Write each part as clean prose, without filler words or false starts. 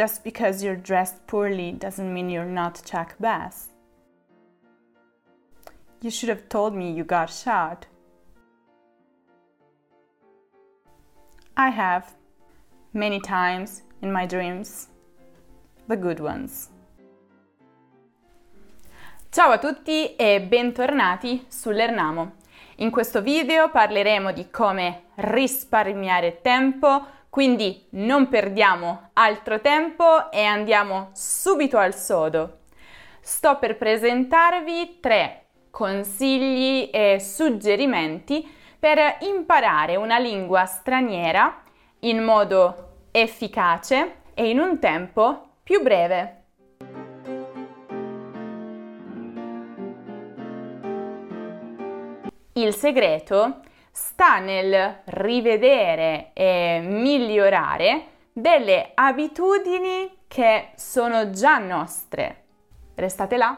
Just because you're dressed poorly doesn't mean you're not Chuck Bass. You should have told me you got shot. I have, many times in my dreams, the good ones. Ciao a tutti e bentornati su LearnAmo. In questo video parleremo di come risparmiare tempo, quindi non perdiamo altro tempo e andiamo subito al sodo. Sto per presentarvi 3 consigli e suggerimenti per imparare una lingua straniera in modo efficace e in un tempo più breve. Il segreto sta nel rivedere e migliorare delle abitudini che sono già nostre. Restate là!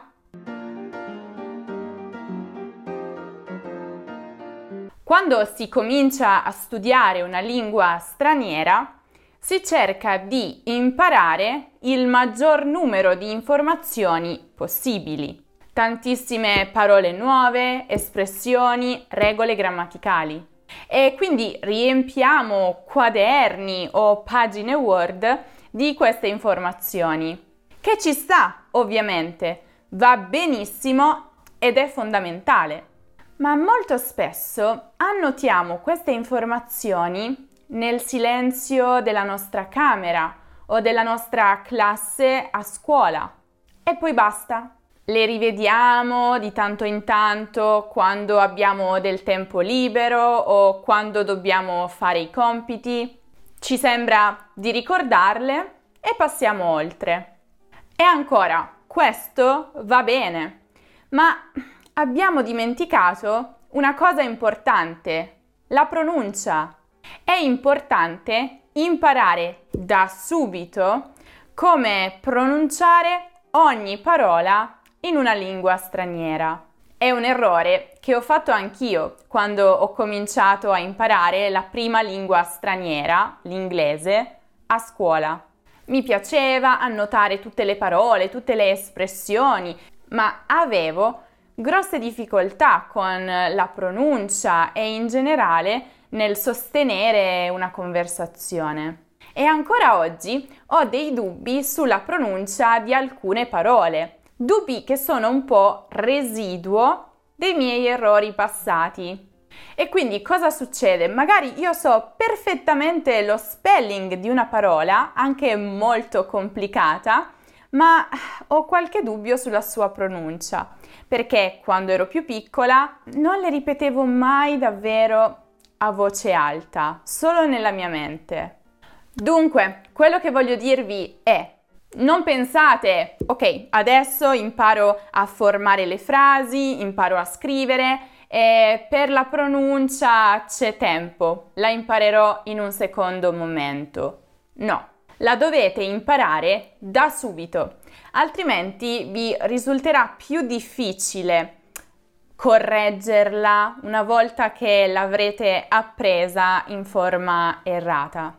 Quando si comincia a studiare una lingua straniera, si cerca di imparare il maggior numero di informazioni possibili. Tantissime parole nuove, espressioni, regole grammaticali. E quindi riempiamo quaderni o pagine Word di queste informazioni, che ci sta, ovviamente, va benissimo ed è fondamentale. Ma molto spesso annotiamo queste informazioni nel silenzio della nostra camera o della nostra classe a scuola e poi basta. Le rivediamo di tanto in tanto quando abbiamo del tempo libero o quando dobbiamo fare i compiti. Ci sembra di ricordarle e passiamo oltre. E ancora, questo va bene, ma abbiamo dimenticato una cosa importante, la pronuncia. È importante imparare da subito come pronunciare ogni parola in una lingua straniera. È un errore che ho fatto anch'io quando ho cominciato a imparare la prima lingua straniera, l'inglese, a scuola. Mi piaceva annotare tutte le parole, tutte le espressioni, ma avevo grosse difficoltà con la pronuncia e in generale nel sostenere una conversazione. E ancora oggi ho dei dubbi sulla pronuncia di alcune parole. Dubbi che sono un po' residuo dei miei errori passati. E quindi cosa succede? Magari io so perfettamente lo spelling di una parola, anche molto complicata, ma ho qualche dubbio sulla sua pronuncia, perché quando ero più piccola non le ripetevo mai davvero a voce alta, solo nella mia mente. Dunque, quello che voglio dirvi è: non pensate, ok, adesso imparo a formare le frasi, imparo a scrivere e per la pronuncia c'è tempo, la imparerò in un secondo momento. No, la dovete imparare da subito, altrimenti vi risulterà più difficile correggerla una volta che l'avrete appresa in forma errata.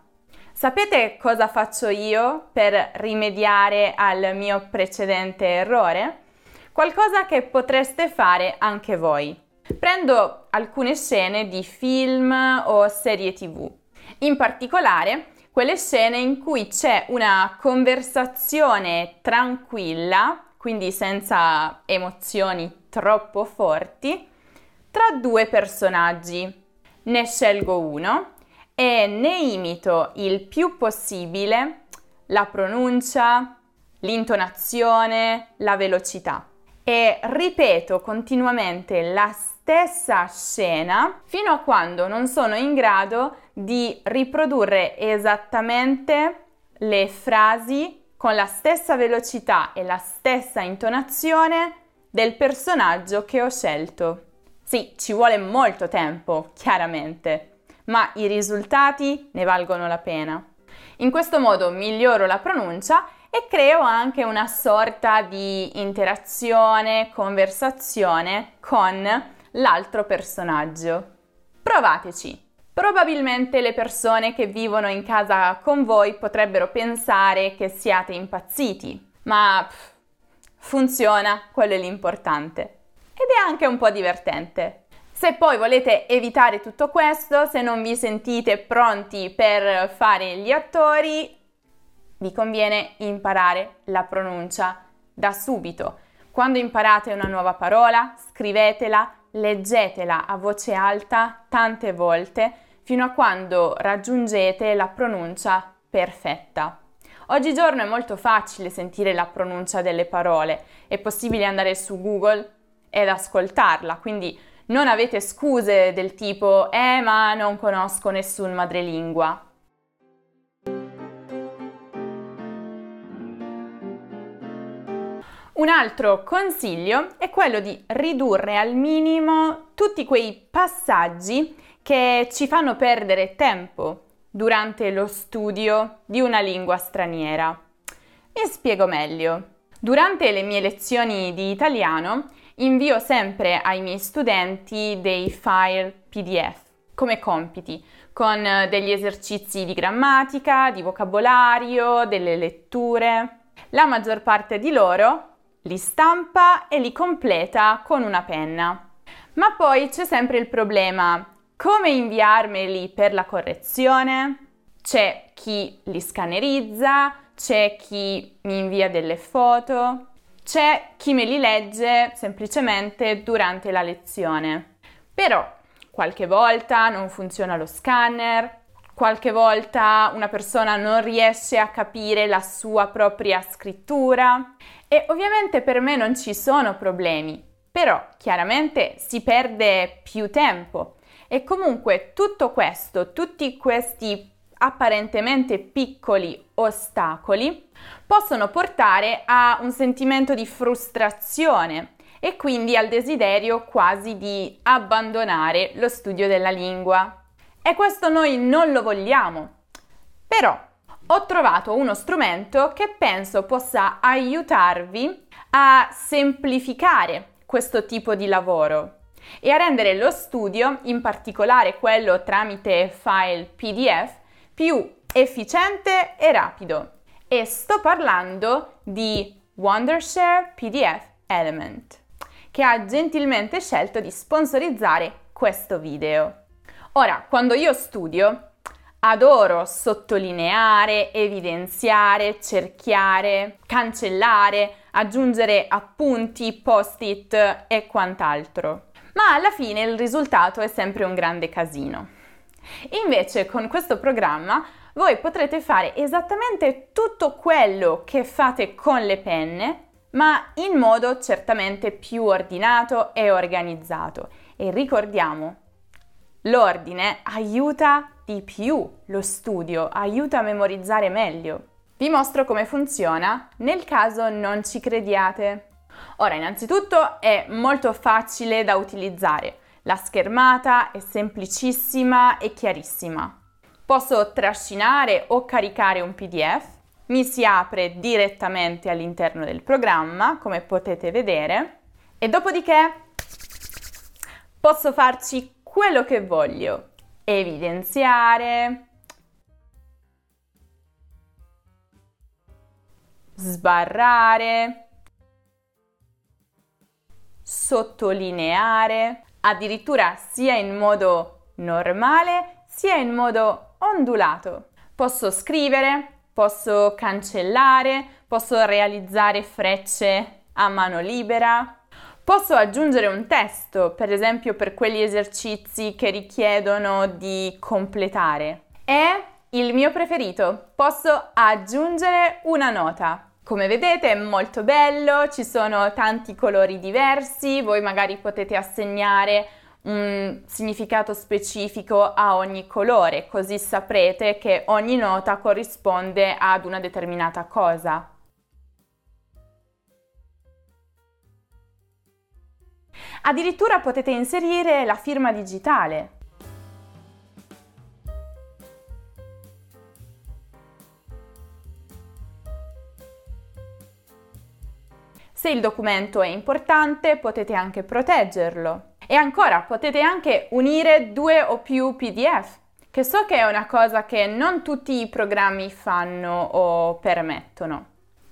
Sapete cosa faccio io per rimediare al mio precedente errore? Qualcosa che potreste fare anche voi. Prendo alcune scene di film o serie TV, in particolare quelle scene in cui c'è una conversazione tranquilla, quindi senza emozioni troppo forti, tra due personaggi. Ne scelgo uno e ne imito il più possibile la pronuncia, l'intonazione, la velocità e ripeto continuamente la stessa scena fino a quando non sono in grado di riprodurre esattamente le frasi con la stessa velocità e la stessa intonazione del personaggio che ho scelto. Sì, ci vuole molto tempo, chiaramente, ma i risultati ne valgono la pena. In questo modo miglioro la pronuncia e creo anche una sorta di interazione, conversazione con l'altro personaggio. Provateci! Probabilmente le persone che vivono in casa con voi potrebbero pensare che siate impazziti, ma funziona, quello è l'importante. Ed è anche un po' divertente. Se poi volete evitare tutto questo, se non vi sentite pronti per fare gli attori, vi conviene imparare la pronuncia da subito. Quando imparate una nuova parola, scrivetela, leggetela a voce alta tante volte fino a quando raggiungete la pronuncia perfetta. Oggigiorno è molto facile sentire la pronuncia delle parole, è possibile andare su Google ed ascoltarla, quindi non avete scuse del tipo ma non conosco nessun madrelingua. Un altro consiglio è quello di ridurre al minimo tutti quei passaggi che ci fanno perdere tempo durante lo studio di una lingua straniera. Mi spiego meglio. Durante le mie lezioni di italiano invio sempre ai miei studenti dei file PDF come compiti, con degli esercizi di grammatica, di vocabolario, delle letture. La maggior parte di loro li stampa e li completa con una penna. Ma poi c'è sempre il problema: come inviarmeli per la correzione? C'è chi li scannerizza, c'è chi mi invia delle foto, c'è chi me li legge semplicemente durante la lezione. Però qualche volta non funziona lo scanner, qualche volta una persona non riesce a capire la sua propria scrittura. E ovviamente per me non ci sono problemi, però chiaramente si perde più tempo e comunque tutto questo, tutti questi apparentemente piccoli ostacoli possono portare a un sentimento di frustrazione e quindi al desiderio quasi di abbandonare lo studio della lingua. E questo noi non lo vogliamo, però ho trovato uno strumento che penso possa aiutarvi a semplificare questo tipo di lavoro e a rendere lo studio, in particolare quello tramite file PDF, più efficiente e rapido. E sto parlando di Wondershare PDF Element, che ha gentilmente scelto di sponsorizzare questo video. Ora, quando io studio, adoro sottolineare, evidenziare, cerchiare, cancellare, aggiungere appunti, post-it e quant'altro. Ma alla fine il risultato è sempre un grande casino. Invece con questo programma voi potrete fare esattamente tutto quello che fate con le penne, ma in modo certamente più ordinato e organizzato. E ricordiamo, l'ordine aiuta di più lo studio, aiuta a memorizzare meglio. Vi mostro come funziona nel caso non ci crediate. Ora, innanzitutto è molto facile da utilizzare. La schermata è semplicissima e chiarissima. Posso trascinare o caricare un PDF, mi si apre direttamente all'interno del programma, come potete vedere, e dopodiché posso farci quello che voglio. Evidenziare, sbarrare, sottolineare, addirittura sia in modo normale sia in modo ondulato. Posso scrivere, posso cancellare, posso realizzare frecce a mano libera. Posso aggiungere un testo, per esempio per quegli esercizi che richiedono di completare. E il mio preferito, posso aggiungere una nota. Come vedete è molto bello, ci sono tanti colori diversi, voi magari potete assegnare un significato specifico a ogni colore, così saprete che ogni nota corrisponde ad una determinata cosa. Addirittura potete inserire la firma digitale. Se il documento è importante, potete anche proteggerlo. E ancora, potete anche unire due o più PDF che so che è una cosa che non tutti i programmi fanno o permettono.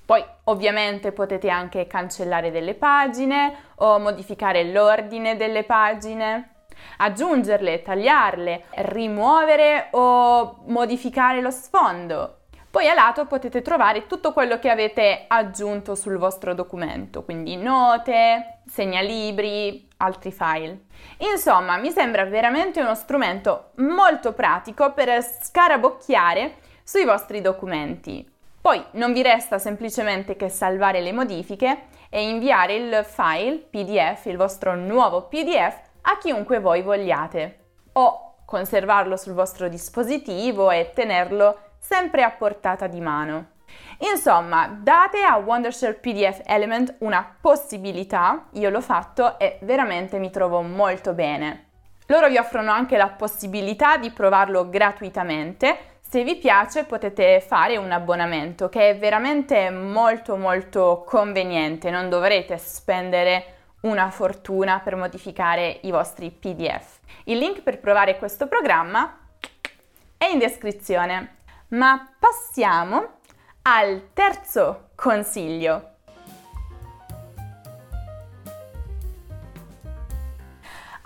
Poi ovviamente potete anche cancellare delle pagine o modificare l'ordine delle pagine, aggiungerle, tagliarle, rimuovere o modificare lo sfondo. Poi a lato potete trovare tutto quello che avete aggiunto sul vostro documento, quindi note, segnalibri, altri file. Insomma, mi sembra veramente uno strumento molto pratico per scarabocchiare sui vostri documenti. Poi non vi resta semplicemente che salvare le modifiche e inviare il file PDF, il vostro nuovo PDF, a chiunque voi vogliate, o conservarlo sul vostro dispositivo e tenerlo sempre a portata di mano. Insomma, date a Wondershare PDF Element una possibilità, io l'ho fatto e veramente mi trovo molto bene. Loro vi offrono anche la possibilità di provarlo gratuitamente. Se vi piace potete fare un abbonamento che è veramente molto molto conveniente, non dovrete spendere una fortuna per modificare i vostri PDF. Il link per provare questo programma è in descrizione. Ma passiamo al terzo consiglio.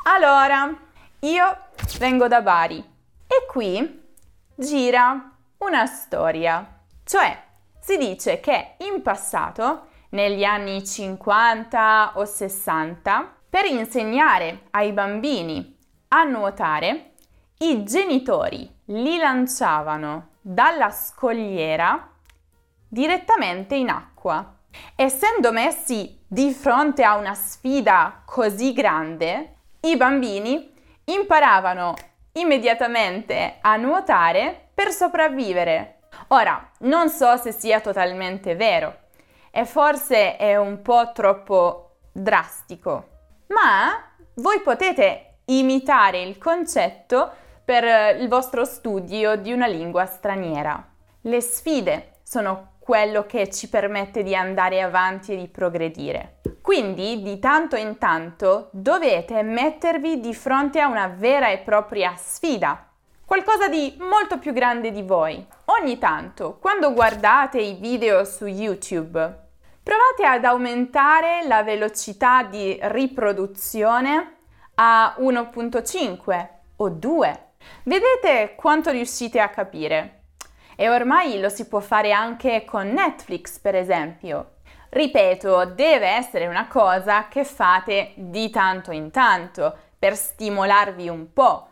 Allora, io vengo da Bari e qui gira una storia. Cioè, si dice che in passato, negli anni 50 o 60, per insegnare ai bambini a nuotare, i genitori li lanciavano dalla scogliera direttamente in acqua. Essendo messi di fronte a una sfida così grande, i bambini imparavano immediatamente a nuotare per sopravvivere. Ora, non so se sia totalmente vero e forse è un po' troppo drastico, ma voi potete imitare il concetto per il vostro studio di una lingua straniera. Le sfide sono quello che ci permette di andare avanti e di progredire. Quindi, di tanto in tanto, dovete mettervi di fronte a una vera e propria sfida, qualcosa di molto più grande di voi. Ogni tanto, quando guardate i video su YouTube, provate ad aumentare la velocità di riproduzione a 1.5 o 2. Vedete quanto riuscite a capire. E ormai lo si può fare anche con Netflix, per esempio. Ripeto, deve essere una cosa che fate di tanto in tanto, per stimolarvi un po'.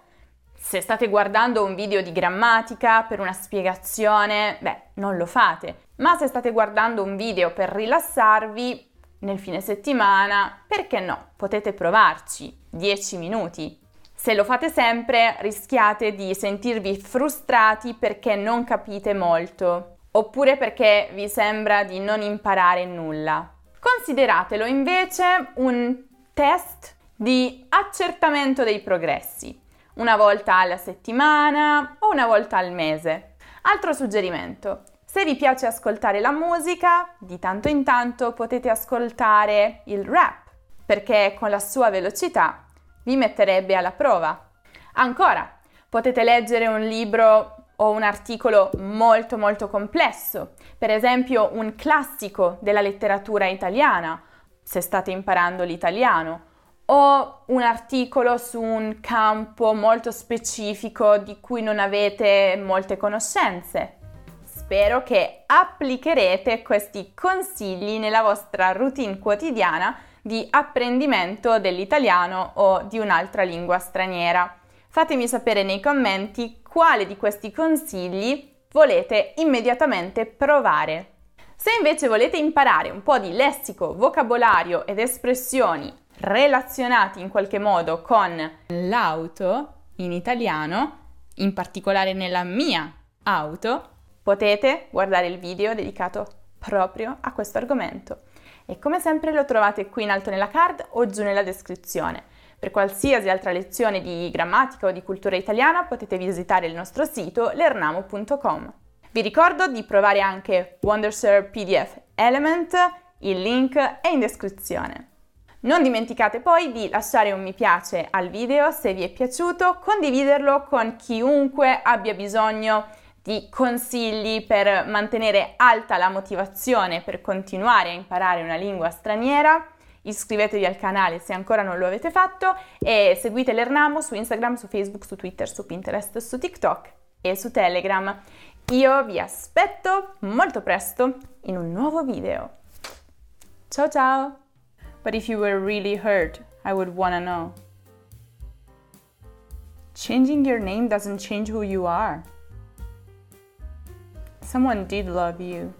Se state guardando un video di grammatica per una spiegazione, non lo fate. Ma se state guardando un video per rilassarvi, nel fine settimana, perché no? Potete provarci, 10 minuti. Se lo fate sempre, rischiate di sentirvi frustrati perché non capite molto, oppure perché vi sembra di non imparare nulla. Consideratelo invece un test di accertamento dei progressi, una volta alla settimana o una volta al mese. Altro suggerimento, se vi piace ascoltare la musica, di tanto in tanto potete ascoltare il rap, perché con la sua velocità vi metterebbe alla prova. Ancora, potete leggere un libro o un articolo molto molto complesso, per esempio un classico della letteratura italiana, se state imparando l'italiano, o un articolo su un campo molto specifico di cui non avete molte conoscenze. Spero che applicherete questi consigli nella vostra routine quotidiana di apprendimento dell'italiano o di un'altra lingua straniera. Fatemi sapere nei commenti quale di questi consigli volete immediatamente provare. Se invece volete imparare un po' di lessico, vocabolario ed espressioni relazionati in qualche modo con l'auto in italiano, in particolare nella mia auto, potete guardare il video dedicato proprio a questo argomento. E come sempre lo trovate qui in alto nella card o giù nella descrizione. Per qualsiasi altra lezione di grammatica o di cultura italiana potete visitare il nostro sito learnamo.com. Vi ricordo di provare anche Wondershare PDF Element, il link è in descrizione. Non dimenticate poi di lasciare un mi piace al video se vi è piaciuto, condividerlo con chiunque abbia bisogno di consigli per mantenere alta la motivazione per continuare a imparare una lingua straniera. Iscrivetevi al canale se ancora non lo avete fatto e seguite LearnAmo su Instagram, su Facebook, su Twitter, su Pinterest, su TikTok e su Telegram. Io vi aspetto molto presto in un nuovo video. Ciao ciao! But if you were really hurt, I would wanna know. Changing your name doesn't change who you are. Someone did love you.